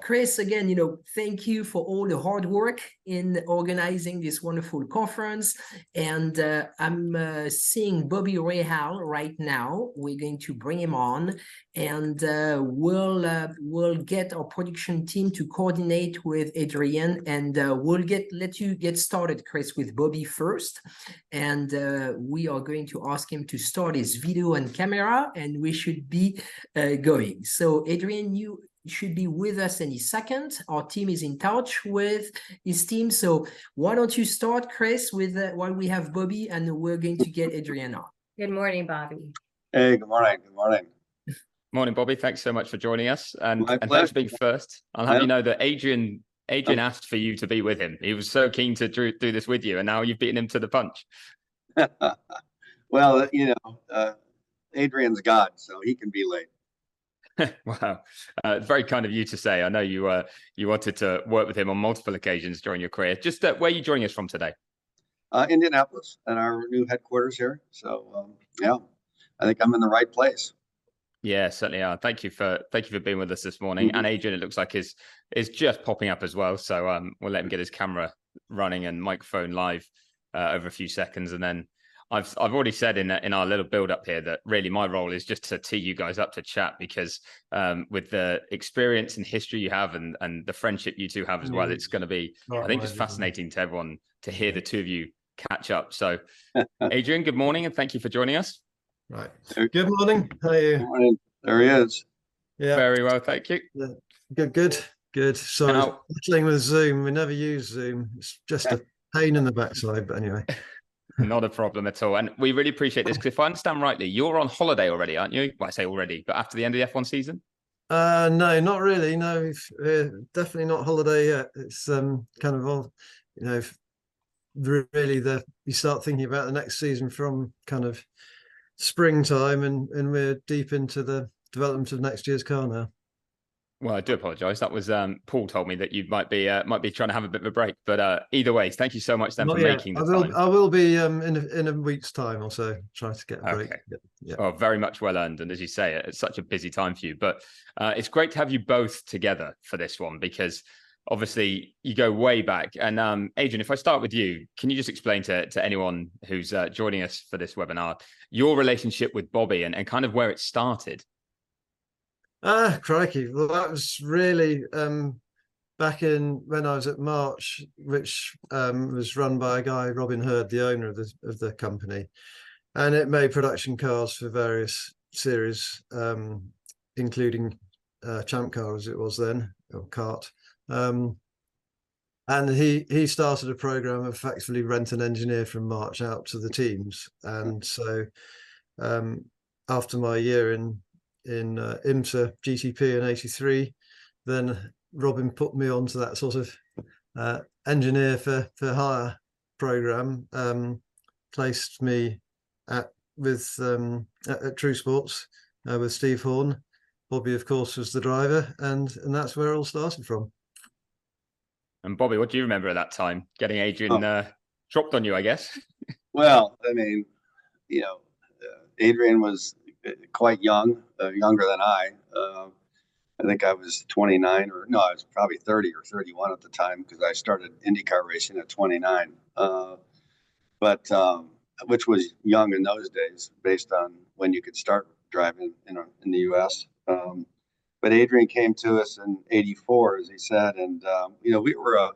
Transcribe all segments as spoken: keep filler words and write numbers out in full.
Chris, again, you know, thank you for all the hard work in organizing this wonderful conference. And uh, I'm uh, seeing Bobby Rahal right now. We're going to bring him on, and uh, we'll uh, we'll get our production team to coordinate with Adrian, and uh, we'll get let you get started, Chris, with Bobby first. And uh, we are going to ask him to start his video and camera, and we should be uh, going. So, Adrian, you should be with us any second. Our team is in touch with his team. So why don't you start, Chris, with uh, while we have Bobby, and we're going to get Adrian on. Good morning, Bobby. Hey, good morning. Good morning. Morning, Bobby. Thanks so much for joining us. And, and thanks for being first. I'll have yeah. you know that Adrian Adrian oh. asked for you to be with him. He was so keen to do, do this with you, and now you've beaten him to the punch. Well, you know, uh, Adrian's God, so he can be late. Wow. Uh, very kind of you to say. I know you uh, you wanted to work with him on multiple occasions during your career. Just uh, where are you joining us from today? Uh, Indianapolis, and our new headquarters here. So, um, yeah, I think I'm in the right place. Yeah, certainly are. Thank you for thank you for being with us this morning. Mm-hmm. And Adrian, it looks like, is, is just popping up as well. So um, we'll let him get his camera running and microphone live uh, over a few seconds. And then I've I've already said in in our little build up here that really my role is just to tee you guys up to chat, because um, with the experience and history you have, and and the friendship you two have as well, it's going to be, I think, just fascinating to everyone to hear the two of you catch up. So, Adrian, good morning, and thank you for joining us. Right. Good morning. How are you? Good morning. There he is. Yeah. Very well, thank you. Yeah. Good. Good. Good. So, I was battling with Zoom. We never use Zoom. It's just a pain in the backside. But anyway. Not a problem at all. And we really appreciate this, because if I understand rightly, you're on holiday already, aren't you? Well, I say already, but after the end of the F one season? Uh, no, not really. No, uh, definitely not holiday yet. It's um, kind of all, you know, really the, you start thinking about the next season from kind of springtime, and, and we're deep into the development of next year's car now. Well, I do apologise. That was um, Paul told me that you might be uh, might be trying to have a bit of a break, but uh, either way, thank you so much then Not for yet. making the I will, time. I will be um, in a, in a week's time or so trying to get a break. Okay. Yeah. Well, very much well earned, and as you say, it's such a busy time for you. But uh, it's great to have you both together for this one, because obviously you go way back. And um, Adrian, if I start with you, can you just explain to to anyone who's uh, joining us for this webinar your relationship with Bobby, and, and kind of where it started? Ah, uh, crikey. Well, that was really um, back in when I was at March, which um, was run by a guy, Robin Herd, the owner of the, of the company. And it made production cars for various series, um, including uh, Champ Car, as it was then, or CART. Um, and he, he started a program of effectively rent an engineer from March out to the teams. And so um, after my year in in uh, IMSA G T P in eighty-three, then Robin put me onto that sort of uh, engineer for, for hire program, um, placed me at with um, at, at True Sports uh, with Steve Horne. Bobby, of course, was the driver, and and that's where it all started from. And Bobby, what do you remember at that time? Getting Adrian oh. uh, dropped on you, I guess. Well, I mean, you know, uh, Adrian was quite young, uh, younger than I. Uh, I think I was twenty-nine, or no, I was probably thirty or thirty-one at the time, because I started IndyCar racing at twenty-nine, uh, but um, which was young in those days, based on when you could start driving in, in the U S. Um, but Adrian came to us in eighty-four, as he said, and um, you know, we were a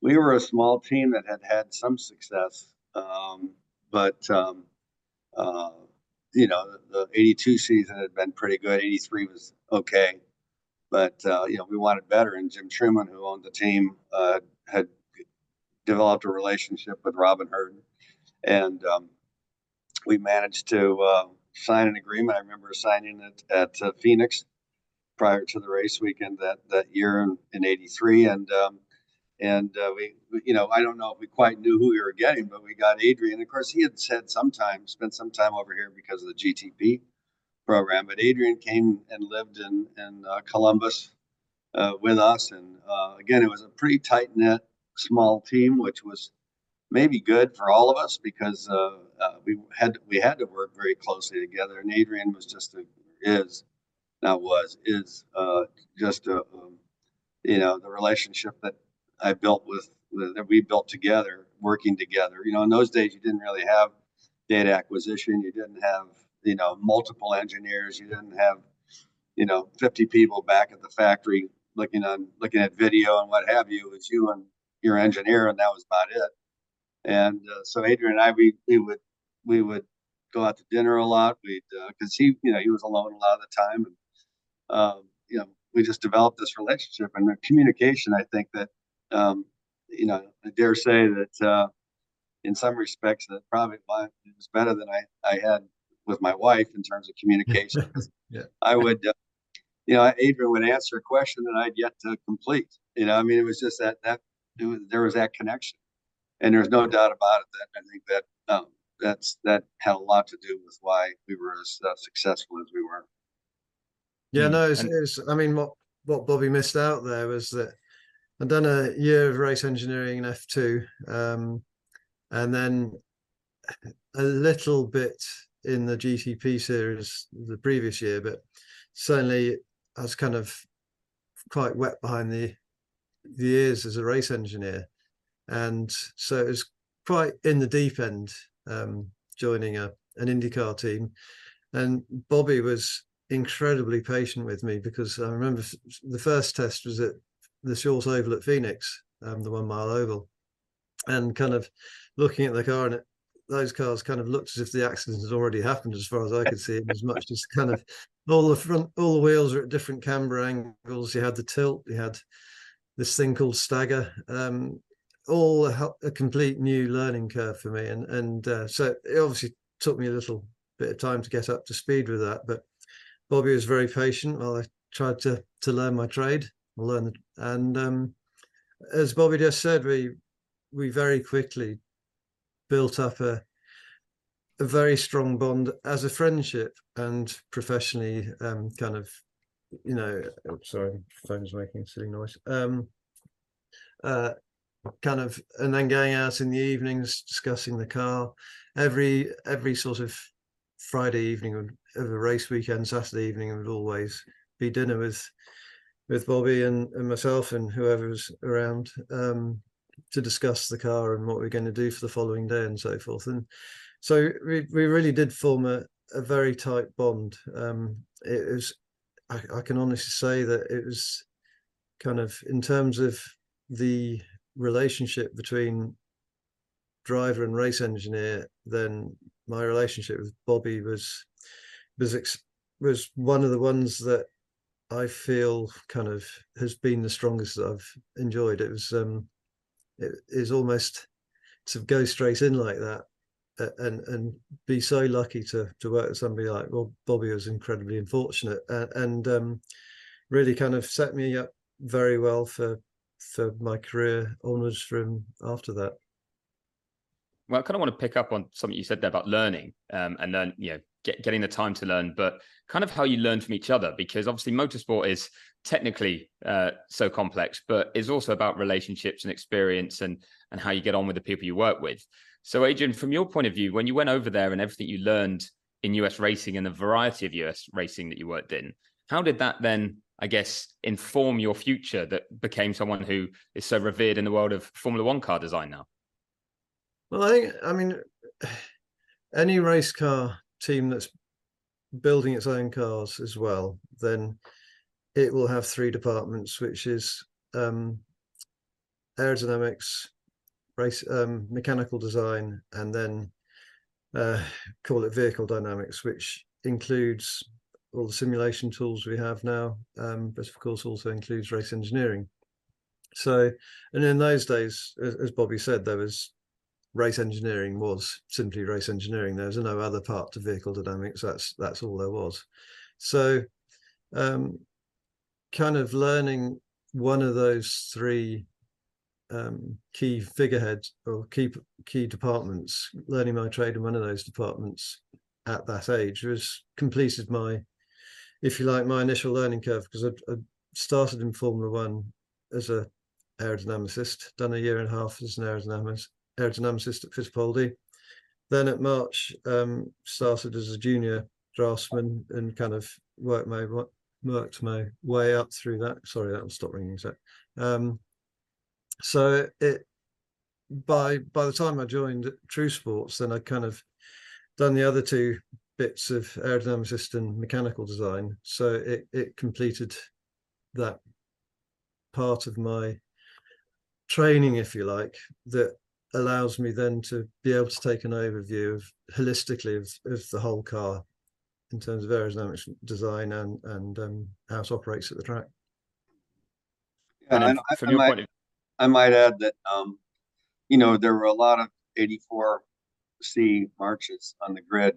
we were a small team that had had some success, um, but. Um, uh, You know, the eighty-two season had been pretty good. eighty-three was okay, but uh, you know, we wanted better. And Jim Truman, who owned the team, uh, had developed a relationship with Robin Herd, and um, we managed to uh, sign an agreement. I remember signing it at uh, Phoenix prior to the race weekend that that year in, in eighty-three, and um, and uh, we, you know, I don't know if we quite knew who we were getting, but we got Adrian. Of course, he had said sometime, spent some time over here because of the G T P program. But Adrian came and lived in, in uh, Columbus uh, with us. And uh, again, it was a pretty tight-knit, small team, which was maybe good for all of us, because uh, uh, we had we had to work very closely together. And Adrian was just a, is now was is uh, just a um, you know, the relationship that I built with that we built together, working together. You know, in those days you didn't really have data acquisition. You didn't have, you know, multiple engineers. You didn't have, you know, fifty people back at the factory looking on looking at video and what have you. It was you and your engineer, and that was about it. And uh, so Adrian and I, we, we would we would go out to dinner a lot. We'd because uh, he, you know, he was alone a lot of the time, and um, you know, we just developed this relationship and the communication. I think that um, you know, I dare say that uh, in some respects that probably my, it was better than I I had with my wife in terms of communication. Yeah. I would, uh, you know, Adrian would answer a question that I'd yet to complete. You know, I mean, it was just that that it was, there was that connection, and there's no doubt about it that I think that um, that's that had a lot to do with why we were as uh, successful as we were. Yeah, no, it's, it's, I mean, what what Bobby missed out there was that I'd done a year of race engineering in F two, um, and then a little bit in the G T P series the previous year, but certainly I was kind of quite wet behind the the ears as a race engineer, and so it was quite in the deep end, um, joining a an IndyCar team. And Bobby was incredibly patient with me, because I remember the first test was at the short oval at Phoenix, um, the one mile oval, and kind of looking at the car, and it, those cars kind of looked as if the accident had already happened, as far as I could see. It was much just kind of all the front, all the wheels are at different camber angles. You had the tilt, you had this thing called stagger, um, all a, a complete new learning curve for me. And, and uh, so it obviously took me a little bit of time to get up to speed with that. But Bobby was very patient while I tried to, to learn my trade, learn, and um, as Bobby just said, we, we very quickly built up a, a very strong bond as a friendship and professionally, um, kind of, you know, oh, sorry, phone's making a silly noise, um, uh, kind of, and then going out in the evenings, discussing the car, every, every sort of Friday evening of a race weekend, Saturday evening would always be dinner with, with Bobby and, and myself and whoever was around, um, to discuss the car and what we're going to do for the following day and so forth. And so we, we really did form a, a very tight bond. Um, it was, I, I can honestly say that it was kind of, in terms of the relationship between driver and race engineer, then my relationship with Bobby was, was, ex, was one of the ones that I feel kind of has been the strongest that I've enjoyed. It was, um, it is almost to go straight in like that, and and be so lucky to to work with somebody like, well, Bobby was incredibly unfortunate, and, and um, really kind of set me up very well for for my career onwards from after that. Well, I kind of want to pick up on something you said there about learning, um, and then, you know, get, getting the time to learn, but kind of how you learn from each other, because obviously motorsport is technically uh, so complex, but it's also about relationships and experience and and how you get on with the people you work with. So Adrian, from your point of view, when you went over there and everything you learned in U S racing and the variety of U S racing that you worked in, how did that then, I guess, inform your future that became someone who is so revered in the world of Formula One car design now? Well, I think, I mean, any race car team that's building its own cars as well, then it will have three departments, which is um, aerodynamics, race, um, mechanical design, and then uh, call it vehicle dynamics, which includes all the simulation tools we have now, um, but of course also includes race engineering. So, and in those days, as, as Bobby said, there was race engineering was simply race engineering. There was no other part to vehicle dynamics. That's that's all there was. So, um, kind of learning one of those three um, key figureheads or key key departments, learning my trade in one of those departments at that age was completed my, if you like, my initial learning curve, because I, I started in Formula One as an aerodynamicist, done a year and a half as an aerodynamicist, aerodynamics at Fittipaldi. Then at March, um, started as a junior draftsman and kind of worked my worked my way up through that. Sorry, that'll stop ringing. So, um, so it by by the time I joined True Sports, then I kind of done the other two bits of aerodynamics and mechanical design. So it it completed that part of my training, if you like, that allows me then to be able to take an overview of holistically of, of the whole car in terms of aerodynamics design and and um, how it operates at the track. Yeah, and, and I, from I, your might, point of I might add that um, you know, there were a lot of eighty-four C Marches on the grid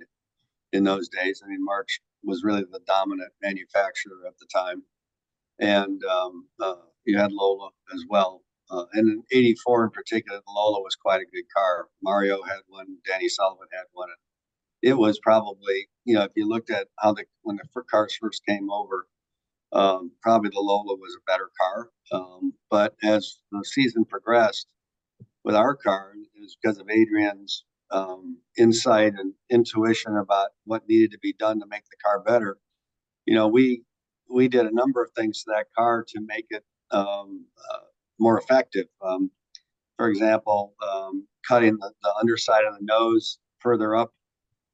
in those days. I mean, March was really the dominant manufacturer at the time, and um, uh, you had Lola as well. Uh, and in eighty-four in particular, the Lola was quite a good car. Mario had one, Danny Sullivan had one. It was probably, you know, if you looked at how the, when the cars first came over, um, probably the Lola was a better car. Um, but as the season progressed with our car, it was because of Adrian's um, insight and intuition about what needed to be done to make the car better. You know, we, we did a number of things to that car to make it, um, uh, more effective. Um, for example, um, cutting the, the underside of the nose further up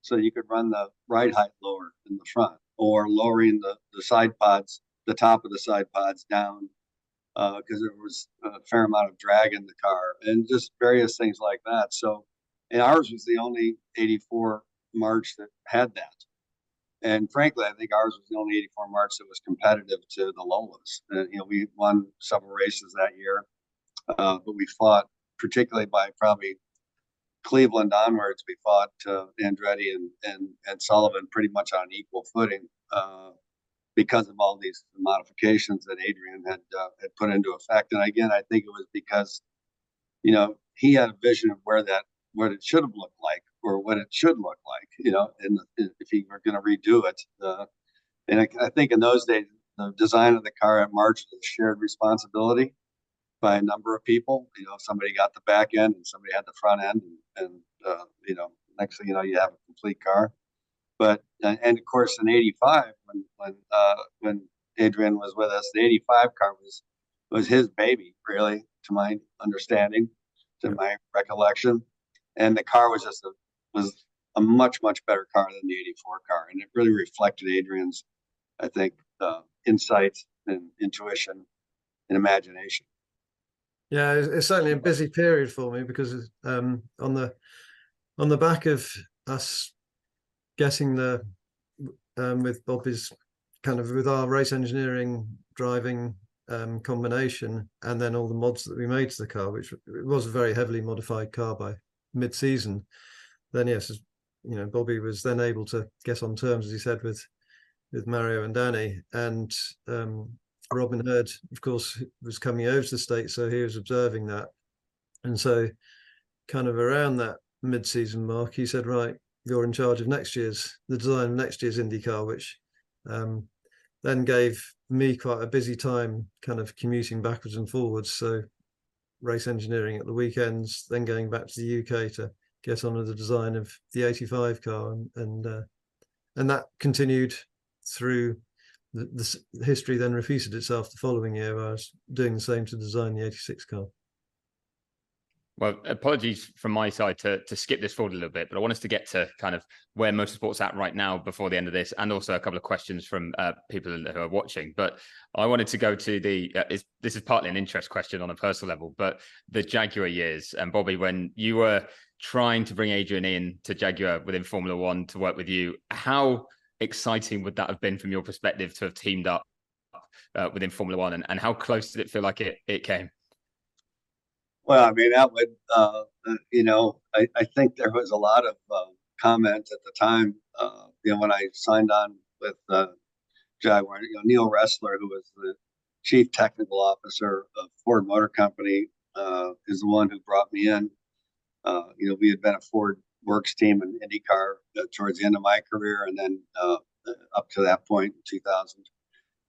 so you could run the ride height lower in the front, or lowering the, the side pods, the top of the side pods down, because uh, there was a fair amount of drag in the car, and just various things like that. So, and ours was the only eighty-four March that had that. And frankly, I think ours was the only eighty-four March that was competitive to the Lolas. And, you know, we won several races that year, uh, but we fought, particularly by probably Cleveland onwards, we fought uh, Andretti and, and and Sullivan pretty much on equal footing uh, because of all these modifications that Adrian had uh, had put into effect. And again, I think it was because, you know, he had a vision of where that what it should have looked like, or what it should look like, you know, and if you were going to redo it. Uh, and I, I think in those days, the design of the car at March was a shared responsibility by a number of people. You know, somebody got the back end and somebody had the front end, and, and uh, you know, next thing you know, you have a complete car. But, and, and of course, in eighty-five, when when, uh, when Adrian was with us, the eighty-five car was, was his baby, really, to my understanding, to my recollection. And the car was just a, was a much, much better car than the eighty-four car. And it really reflected Adrian's, I think, uh, insights and intuition and imagination. Yeah, it's certainly a busy period for me, because um, on the on the back of us getting the, um, with Bobby's kind of, with our race engineering driving um, combination, and then all the mods that we made to the car, which it was a very heavily modified car by mid-season, then yes, you know, Bobby was then able to get on terms, as he said, with with Mario and Danny, and um, Robin Herd, of course, was coming over to the States, so he was observing that. And so kind of around that mid-season mark, he said, right, you're in charge of next year's, the design of next year's IndyCar, which um, then gave me quite a busy time kind of commuting backwards and forwards. So race engineering at the weekends, then going back to the U K to get on with the design of the eighty-five car, and and, uh, and that continued through the, the history. Then repeated itself the following year. I was doing the same to design the eighty-six car. Well, apologies from my side to to skip this forward a little bit, but I want us to get to kind of where motorsport's at right now before the end of this, and also a couple of questions from uh, people who are watching. But I wanted to go to the, uh, is, this is partly an interest question on a personal level, but the Jaguar years. And Bobby, when you were trying to bring Adrian in to Jaguar within Formula One to work with you, how exciting would that have been from your perspective to have teamed up uh, within Formula One, and, and how close did it feel like it it came? Well, I mean, that would, uh, you know, I, I think there was a lot of uh, comment at the time, uh, you know, when I signed on with uh, Jaguar. You know, Neil Ressler, who was the chief technical officer of Ford Motor Company, uh, is the one who brought me in. Uh, you know, we had been a Ford Works team in IndyCar uh, towards the end of my career, and then uh, up to that point in two thousand.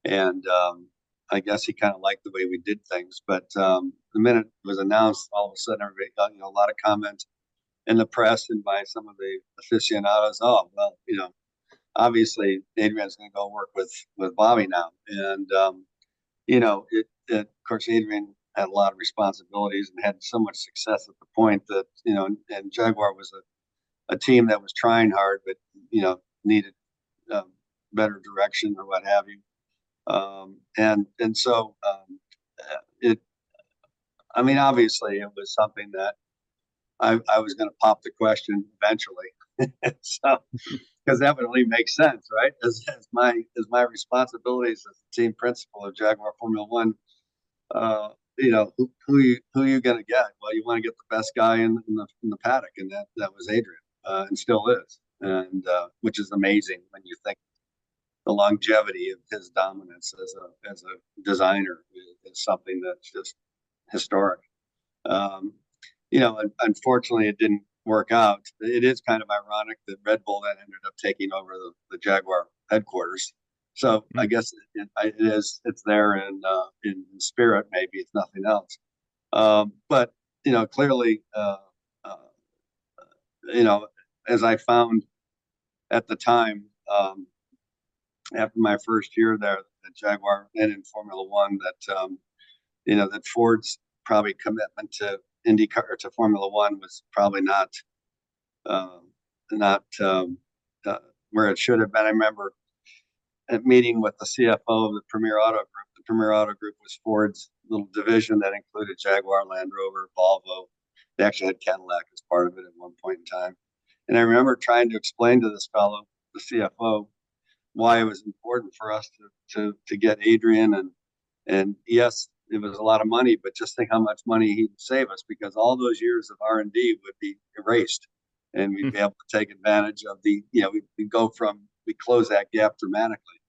And, um, I guess he kind of liked the way we did things. But um, the minute it was announced, all of a sudden, everybody got, you know, a lot of comments in the press and by some of the aficionados. Oh, well, you know, obviously Adrian's going to go work with, with Bobby now. And, um, you know, it, it, of course, Adrian had a lot of responsibilities and had so much success at the point that, you know, and Jaguar was a, a team that was trying hard, but, you know, needed um, better direction or what have you. Um, and, and so, um, it, I mean, obviously it was something that I, I was going to pop the question eventually. So, cause that would only make sense, right? As, as my, as my responsibilities as the team principal of Jaguar Formula One, uh, you know, who, who you, who are you going to get? Well, you want to get the best guy in, in the, in the paddock. And that, that was Adrian, uh, and still is. And, uh, which is amazing when you think the longevity of his dominance as a as a designer is, is something that's just historic. Um, you know, unfortunately, it didn't work out. It is kind of ironic that Red Bull then ended up taking over the, the Jaguar headquarters. So mm-hmm. I guess it, it is it's there in uh, in spirit. Maybe it's nothing else. Um, but you know, clearly, uh, uh, you know, as I found at the time. Um, After my first year there at Jaguar and in Formula One, that um, you know that Ford's probably commitment to IndyCar or to Formula One was probably not uh, not um, uh, where it should have been. I remember a meeting with the C F O of the Premier Auto Group. The Premier Auto Group was Ford's little division that included Jaguar, Land Rover, Volvo. They actually had Cadillac as part of it at one point in time. And I remember trying to explain to this fellow, the C F O, why it was important for us to, to, to get Adrian. And, and yes, it was a lot of money, but just think how much money he'd save us, because all those years of R and D would be erased and we'd be able to take advantage of the, you know, we we'd go from, we close that gap dramatically.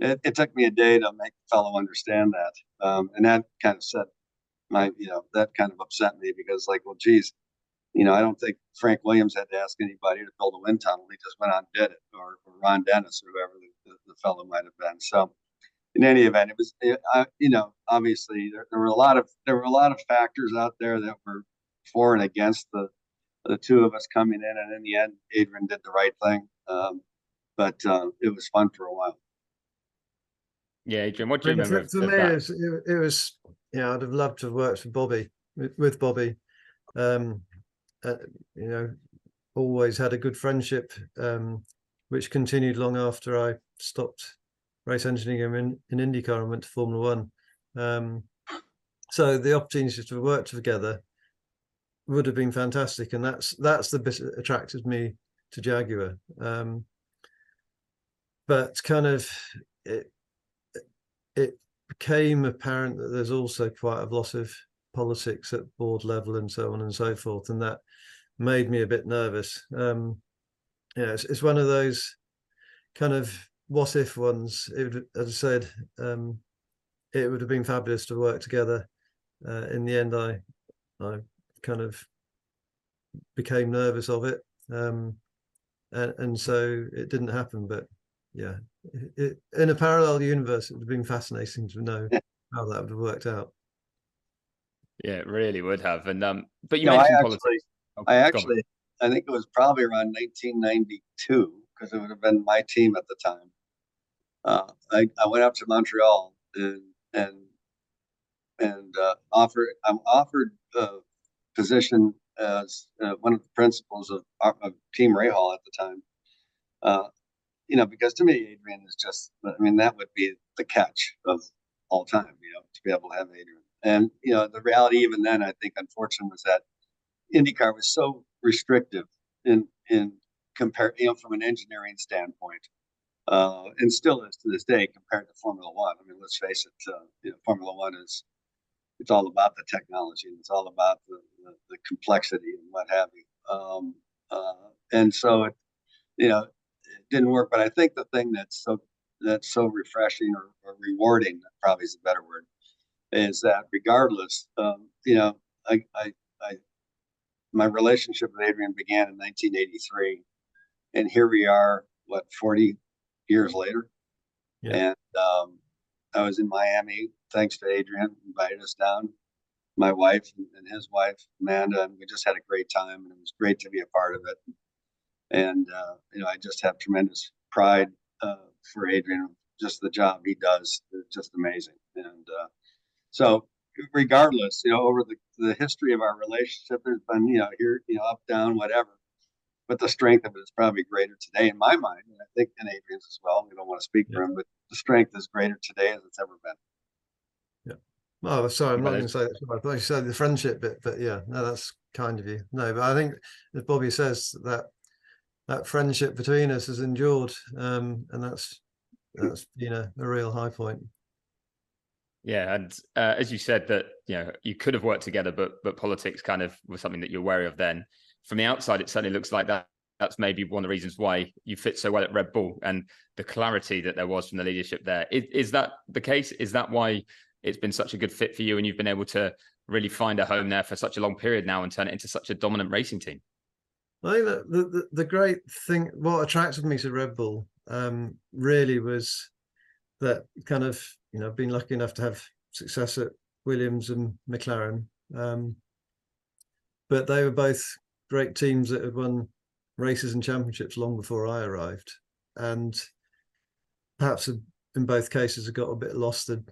It, it took me a day to make the fellow understand that. Um, and that kind of set my, you know, that kind of upset me because like, well, geez, you know, I don't think Frank Williams had to ask anybody to build a wind tunnel. He just went on and did it, or, or Ron Dennis, or whoever the, the fellow might have been. So, in any event, it was, it, I, you know, obviously there, there were a lot of there were a lot of factors out there that were for and against the the two of us coming in, and in the end, Adrian did the right thing. Um, but uh, it was fun for a while. Yeah, Adrian, what do you remember? For me, it was, it was, you know, I'd have loved to have worked for Bobby with, with Bobby. Um, Uh, you know, always had a good friendship, um, which continued long after I stopped race engineering in, in IndyCar and went to Formula One. Um, so the opportunity to work together would have been fantastic, and that's that's the bit that attracted me to Jaguar. Um, but kind of it it became apparent that there's also quite a lot of politics at board level and so on and so forth, and that made me a bit nervous. Um yeah, it's, it's one of those kind of what if ones. It would, as I said, um it would have been fabulous to work together. Uh, in the end, I I kind of became nervous of it, um and, and so it didn't happen. But yeah, it, it, in a parallel universe, it would have been fascinating to know how that would have worked out. Yeah, it really would have. And um, but you no, mentioned I actually, politics. Oh, I actually, I think it was probably around nineteen ninety-two, because it would have been my team at the time. Uh, I, I went up to Montreal and and and uh, offered I'm offered a position as uh, one of the principals of, of Team Rahal at the time. Uh, you know, because to me, Adrian is just, I mean, that would be the catch of all time, you know, to be able to have Adrian. And, you know, the reality even then, I think, unfortunately, was that IndyCar was so restrictive in, in compared, you know, from an engineering standpoint, uh, and still is to this day compared to Formula One. I mean, let's face it, uh, you know, Formula One is, it's all about the technology, and it's all about the, the, the complexity and what have you. Um, uh, and so, it, you know, it didn't work. But I think the thing that's so, that's so refreshing or, or rewarding, that probably is a better word, is that regardless, um, you know, I, I, I, my relationship with Adrian began in nineteen eighty-three, and here we are, what, forty years later, yeah. and um, I was in Miami, thanks to Adrian, invited us down, my wife and his wife, Amanda, and we just had a great time, and it was great to be a part of it. And, uh, you know, I just have tremendous pride uh, for Adrian, just the job he does, it's just amazing. And uh, so regardless, you know, over the, the history of our relationship, there's been, you know, here, you know, up, down, whatever. But the strength of it is probably greater today in my mind, and I think in Adrian's as well. We don't want to speak yeah. for him, but the strength is greater today as it's ever been. Yeah. Oh, sorry, I'm not going to say that. I thought you said the friendship bit, but yeah, no, that's kind of you. No, but I think as Bobby says, that that friendship between us has endured, um, and that's that's you know a real high point. Yeah, and uh, as you said that you know you could have worked together, but but politics kind of was something that you're wary of then. From the outside, it certainly looks like that. That's maybe one of the reasons why you fit so well at Red Bull and the clarity that there was from the leadership there. Is, is that the case? Is that why it's been such a good fit for you and you've been able to really find a home there for such a long period now and turn it into such a dominant racing team? I think that the, the, the great thing, what attracted me to Red Bull um, really was that kind of, you know, I've been lucky enough to have success at Williams and McLaren. Um, but they were both great teams that had won races and championships long before I arrived, and perhaps in both cases it got a bit lost. The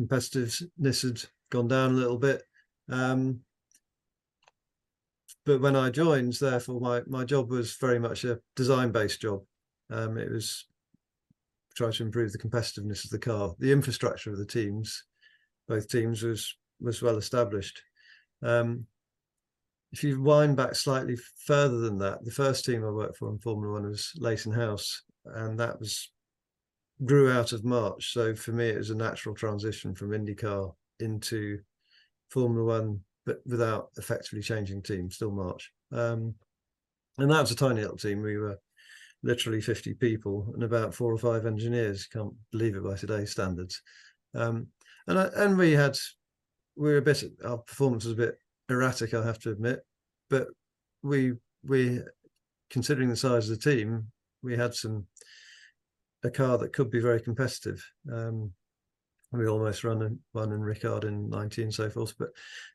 competitiveness had gone down a little bit, um, but when I joined, therefore my my job was very much a design-based job. Um, it was try to improve the competitiveness of the car. The infrastructure of the teams, both teams, was was well established. Um, If you wind back slightly further than that, the first team I worked for in Formula One was Leighton House, and that was grew out of March. So for me, it was a natural transition from IndyCar into Formula One, but without effectively changing team, still March. Um, and that was a tiny little team. We were literally fifty people and about four or five engineers. Can't believe it by today's standards. Um, and I, and we had, we were a bit, our performance was a bit erratic, I have to admit, but we we considering the size of the team, we had some a car that could be very competitive. Um, we almost run and won in Ricard in nineteen and so forth. But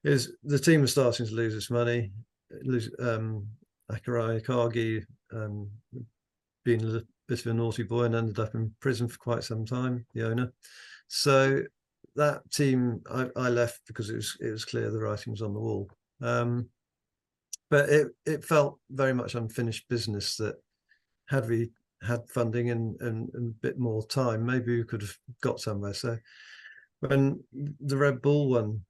it was, the team was starting to lose its money. Lose um, Akari Akagi um, being a bit of a naughty boy and ended up in prison for quite some time. The owner, so. That team, I, I left because it was it was clear the writing was on the wall. Um, but it it felt very much unfinished business that had we had funding and, and, and a bit more time, maybe we could have got somewhere. So when the Red Bull one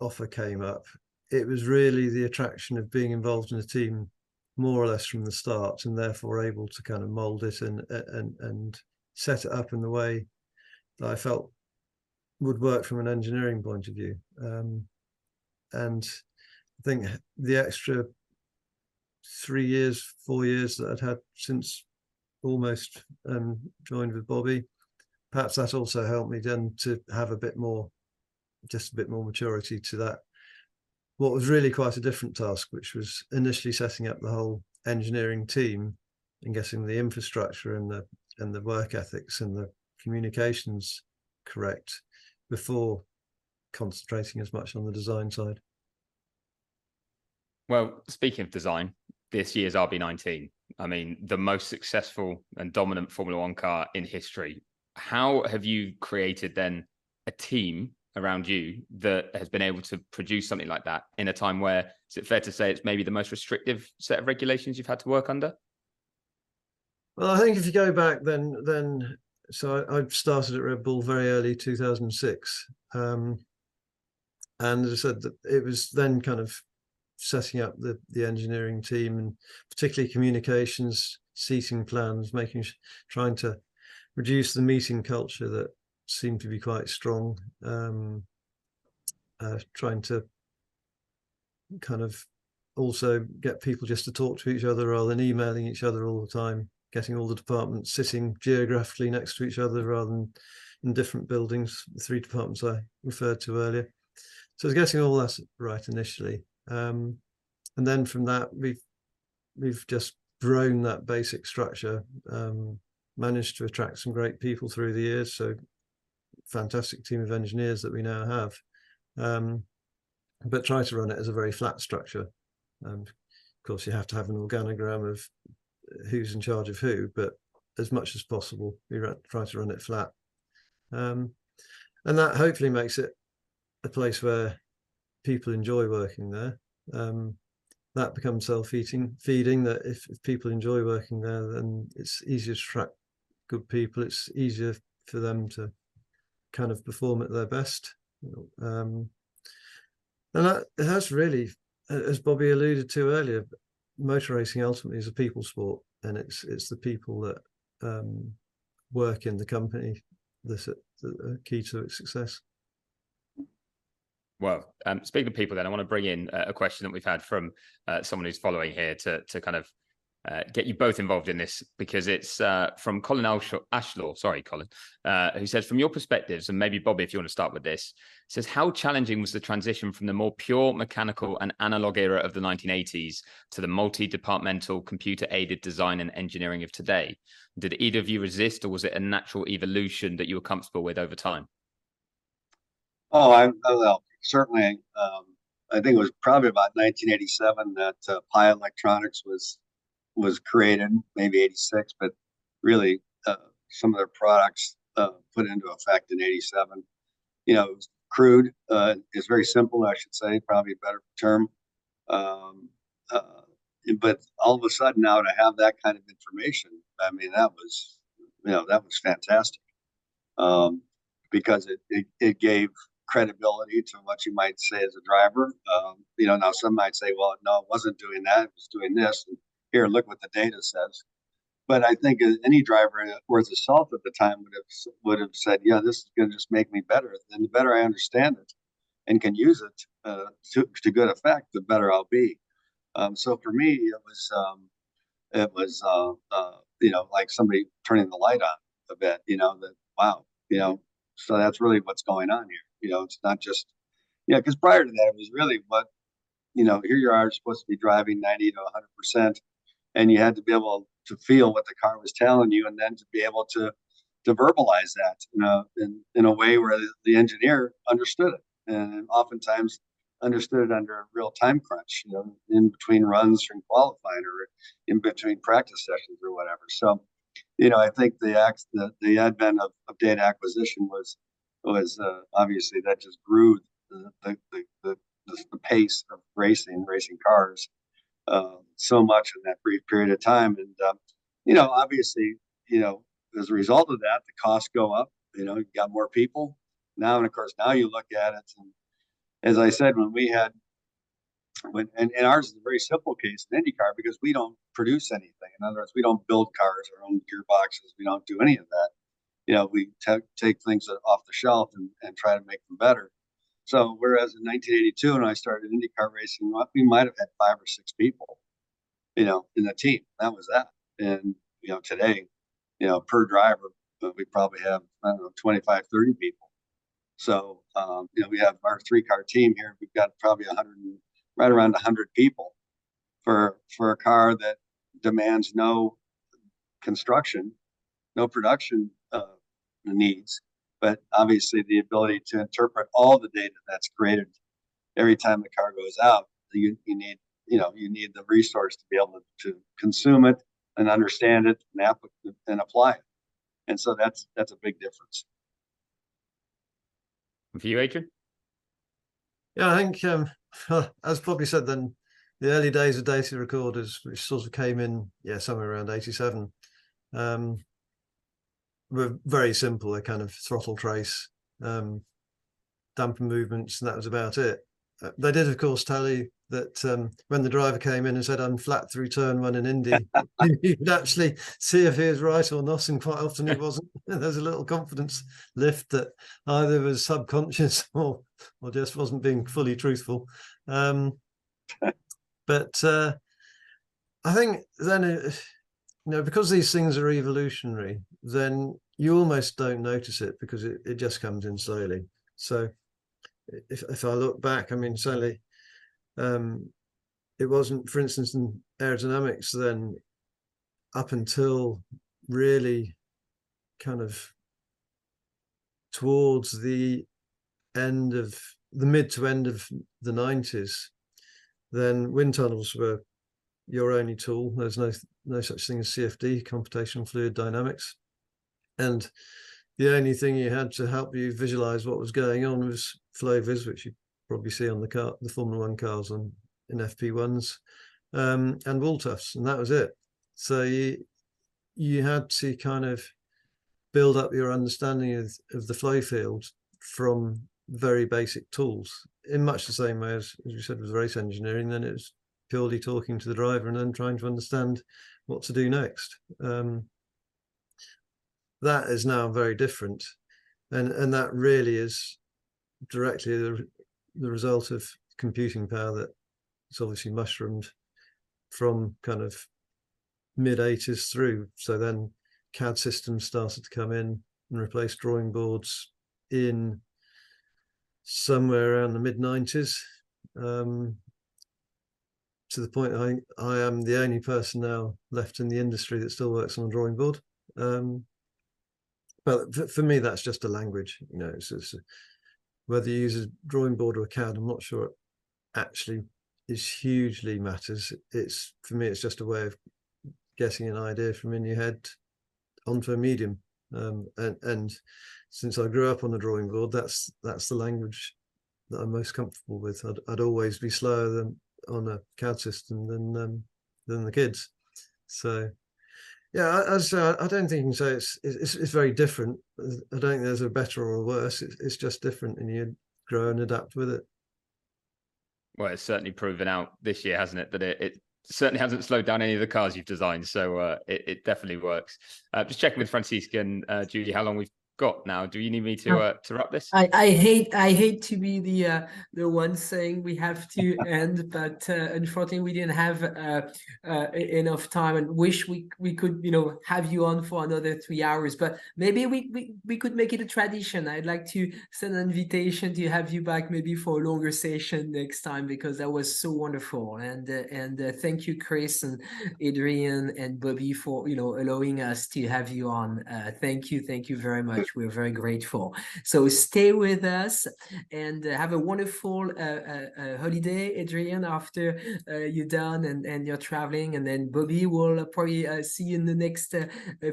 offer came up, it was really the attraction of being involved in a team more or less from the start and therefore able to kind of mould it and and and set it up in the way that I felt would work from an engineering point of view. Um, and I think the extra three years, four years that I'd had since almost um, joined with Bobby, perhaps that also helped me then to have a bit more, just a bit more maturity to that. What was really quite a different task, which was initially setting up the whole engineering team and getting the infrastructure and the, and the work ethics and the communications correct, before concentrating as much on the design side. Well, speaking of design, this year's R B nineteen, I mean, the most successful and dominant Formula One car in history. How have you created then a team around you that has been able to produce something like that in a time where, is it fair to say it's maybe the most restrictive set of regulations you've had to work under? Well, I think if you go back then, then so I started at Red Bull very early two thousand six, um, and as I said, it was then kind of setting up the, the engineering team and particularly communications, seating plans, making trying to reduce the meeting culture that seemed to be quite strong, um, uh, trying to kind of also get people just to talk to each other rather than emailing each other all the time. Getting all the departments sitting geographically next to each other rather than in different buildings, the three departments I referred to earlier. So it's getting all that right initially. Um, and then from that, we've we've just grown that basic structure, um, managed to attract some great people through the years. So fantastic team of engineers that we now have, um, but try to run it as a very flat structure. Um, of course, you have to have an organogram of who's in charge of who, but as much as possible, we try to run it flat. Um, and that hopefully makes it a place where people enjoy working there. Um, that becomes self-eating, feeding, that if, if people enjoy working there, then it's easier to attract good people. It's easier for them to kind of perform at their best. Um, and that has really, as Bobby alluded to earlier, motor racing ultimately is a people sport, and it's it's the people that um, work in the company that are key to its success. Well, um, speaking of people, then I want to bring in a question that we've had from uh, someone who's following here to to kind of uh, get you both involved in this, because it's uh, from Colin Ashlaw. Sorry, Colin, uh, who says, from your perspectives, and maybe Bobby, if you want to start with this, says, how challenging was the transition from the more pure mechanical and analog era of the nineteen eighties to the multi-departmental computer-aided design and engineering of today? Did either of you resist, or was it a natural evolution that you were comfortable with over time? Oh, I, well, certainly. Um, I think it was probably about nineteen eighty-seven that uh, Pi Electronics was was created, maybe eighty-six, but really uh, some of their products uh, put into effect in eighty-seven. You know, it was crude. Uh, it's very simple, I should say, probably a better term. Um, uh, but all of a sudden now to have that kind of information, I mean, that was, you know, that was fantastic, um, because it, it, it gave credibility to what you might say as a driver. Um, you know, now some might say, well, no, it wasn't doing that, it was doing this. And here, look what the data says. But I think any driver worth his salt at the time would have would have said, yeah, this is going to just make me better. And the better I understand it and can use it uh, to, to good effect, the better I'll be. Um, so for me, it was, um, it was uh, uh, you know, like somebody turning the light on a bit, you know, that, wow, you know, so that's really what's going on here. You know, it's not just, yeah, you know, because prior to that, it was really what, you know, here you are supposed to be driving ninety to one hundred percent, and you had to be able to feel what the car was telling you, and then to be able to to verbalize that, you know, in, in a way where the engineer understood it, and oftentimes understood it under a real time crunch, you know, in between runs from qualifying or in between practice sessions or whatever. So, you know, I think the the, the advent of, of data acquisition was was uh, obviously that just grew the the, the, the the pace of racing, racing cars uh, so much in that brief period of time. And, uh, you know, obviously, you know, as a result of that, the costs go up, you know, you got more people now. And of course, now you look at it. And as I said, when we had, when and, and ours is a very simple case in IndyCar, because we don't produce anything. In other words, we don't build cars, our own gearboxes. We don't do any of that. You know, we take things off the shelf and, and try to make them better. So whereas in nineteen eighty-two, when I started IndyCar racing, we might have had five or six people, you know, in the team. That was that. And, you know, today, you know, per driver, we probably have, I don't know, twenty-five, thirty people. So, um, you know, we have our three-car team here. We've got probably one hundred, right around one hundred people for for a car that demands no construction, no production Uh, needs, but obviously the ability to interpret all the data that's created every time the car goes out. You, you need, you know, you need the resource to be able to, to consume it and understand it and app it and apply it. And so that's that's a big difference. For you, Adrian? Yeah, I think um, as Bobby said, then the early days of data recorders, which sort of came in, yeah, somewhere around eighty-seven. Um, were very simple. They kind of throttle trace, um, damper movements, and that was about it. Uh, they did, of course, tell you that um, when the driver came in and said, I'm flat through turn one in Indy, you could actually see if he was right or not, and quite often he wasn't. There's a little confidence lift that either was subconscious or, or just wasn't being fully truthful. Um, but uh, I think then... It, You know, because these things are evolutionary, then you almost don't notice it, because it, it just comes in slowly. So if, if I look back, I mean, certainly um, it wasn't, for instance, in aerodynamics then up until really kind of towards the end of the mid to end of the nineties, then wind tunnels were your only tool. There's no no such thing as C F D, computational fluid dynamics, and the only thing you had to help you visualize what was going on was flow viz, which you probably see on the car, the Formula One cars on in F P ones, um, and wall tufts, and that was it. So you you had to kind of build up your understanding of, of the flow field from very basic tools, in much the same way as, as we said with race engineering. Then it was purely talking to the driver and then trying to understand what to do next. Um, that is now very different, and and that really is directly the, the result of computing power that it's obviously mushroomed from kind of mid eighties through. So then C A D systems started to come in and replace drawing boards in somewhere around the mid nineties, um, to the point I I am the only person now left in the industry that still works on a drawing board. Um, but for me, that's just a language, you know. It's, it's, whether you use a drawing board or a C A D, I'm not sure it actually is hugely matters. It's, for me, it's just a way of getting an idea from in your head onto a medium. Um, and, and since I grew up on the drawing board, that's that's the language that I'm most comfortable with. I'd, I'd always be slower than on a C A D system than um, than the kids. So yeah, as I, I don't think you can say it's, it's it's very different. I don't think there's a better or a worse. It's, it's just different, and you grow and adapt with it. Well, it's certainly proven out this year, hasn't it? That it, it certainly hasn't slowed down any of the cars you've designed, so uh, it, it definitely works. Uh, just checking with Francisca and uh, Julie, how long we've got now? Do you need me to uh, to wrap this? I, I hate I hate to be the uh, the one saying we have to end, but uh, unfortunately we didn't have uh, uh, enough time, and wish we we could, you know, have you on for another three hours. But maybe we we, we could make it a tradition. I'd like to send an invitation to have you back maybe for a longer session next time, because that was so wonderful. And uh, and uh, thank you, Chris and Adrian and Bobby, for, you know, allowing us to have you on. Uh, thank you, thank you very much. We're very grateful. So stay with us and uh, have a wonderful uh, uh, holiday, Adrian, after uh, you're done and, and you're traveling. And then Bobby will probably uh, see you in the next uh,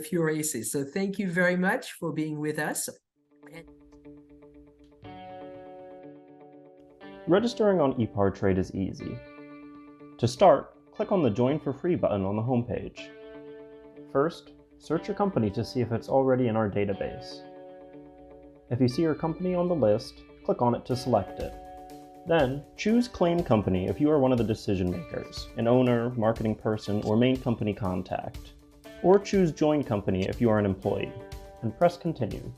few races. So thank you very much for being with us. Registering on E P A R Trade is easy. To start, click on the Join for Free button on the homepage. First, search your company to see if it's already in our database. If you see your company on the list, click on it to select it. Then, choose Claim Company if you are one of the decision makers, an owner, marketing person, or main company contact. Or choose Join Company if you are an employee, and press Continue.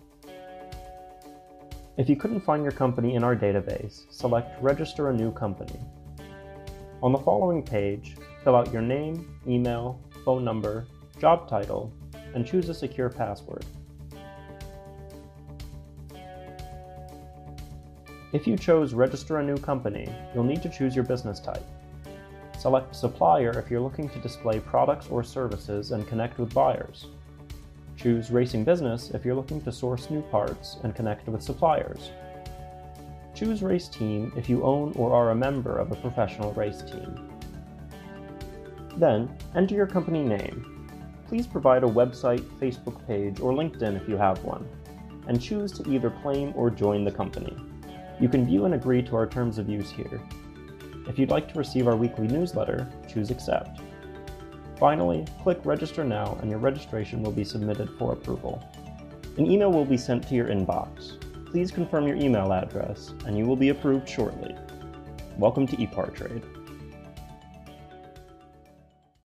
If you couldn't find your company in our database, select Register a New Company. On the following page, fill out your name, email, phone number, job title, and choose a secure password. If you chose Register a New Company, you'll need to choose your business type. Select Supplier if you're looking to display products or services and connect with buyers. Choose Racing Business if you're looking to source new parts and connect with suppliers. Choose Race Team if you own or are a member of a professional race team. Then, enter your company name. Please provide a website, Facebook page, or LinkedIn if you have one, and choose to either claim or join the company. You can view and agree to our terms of use here. If you'd like to receive our weekly newsletter, choose Accept. Finally, click Register Now and your registration will be submitted for approval. An email will be sent to your inbox. Please confirm your email address and you will be approved shortly. Welcome to E P A R Trade.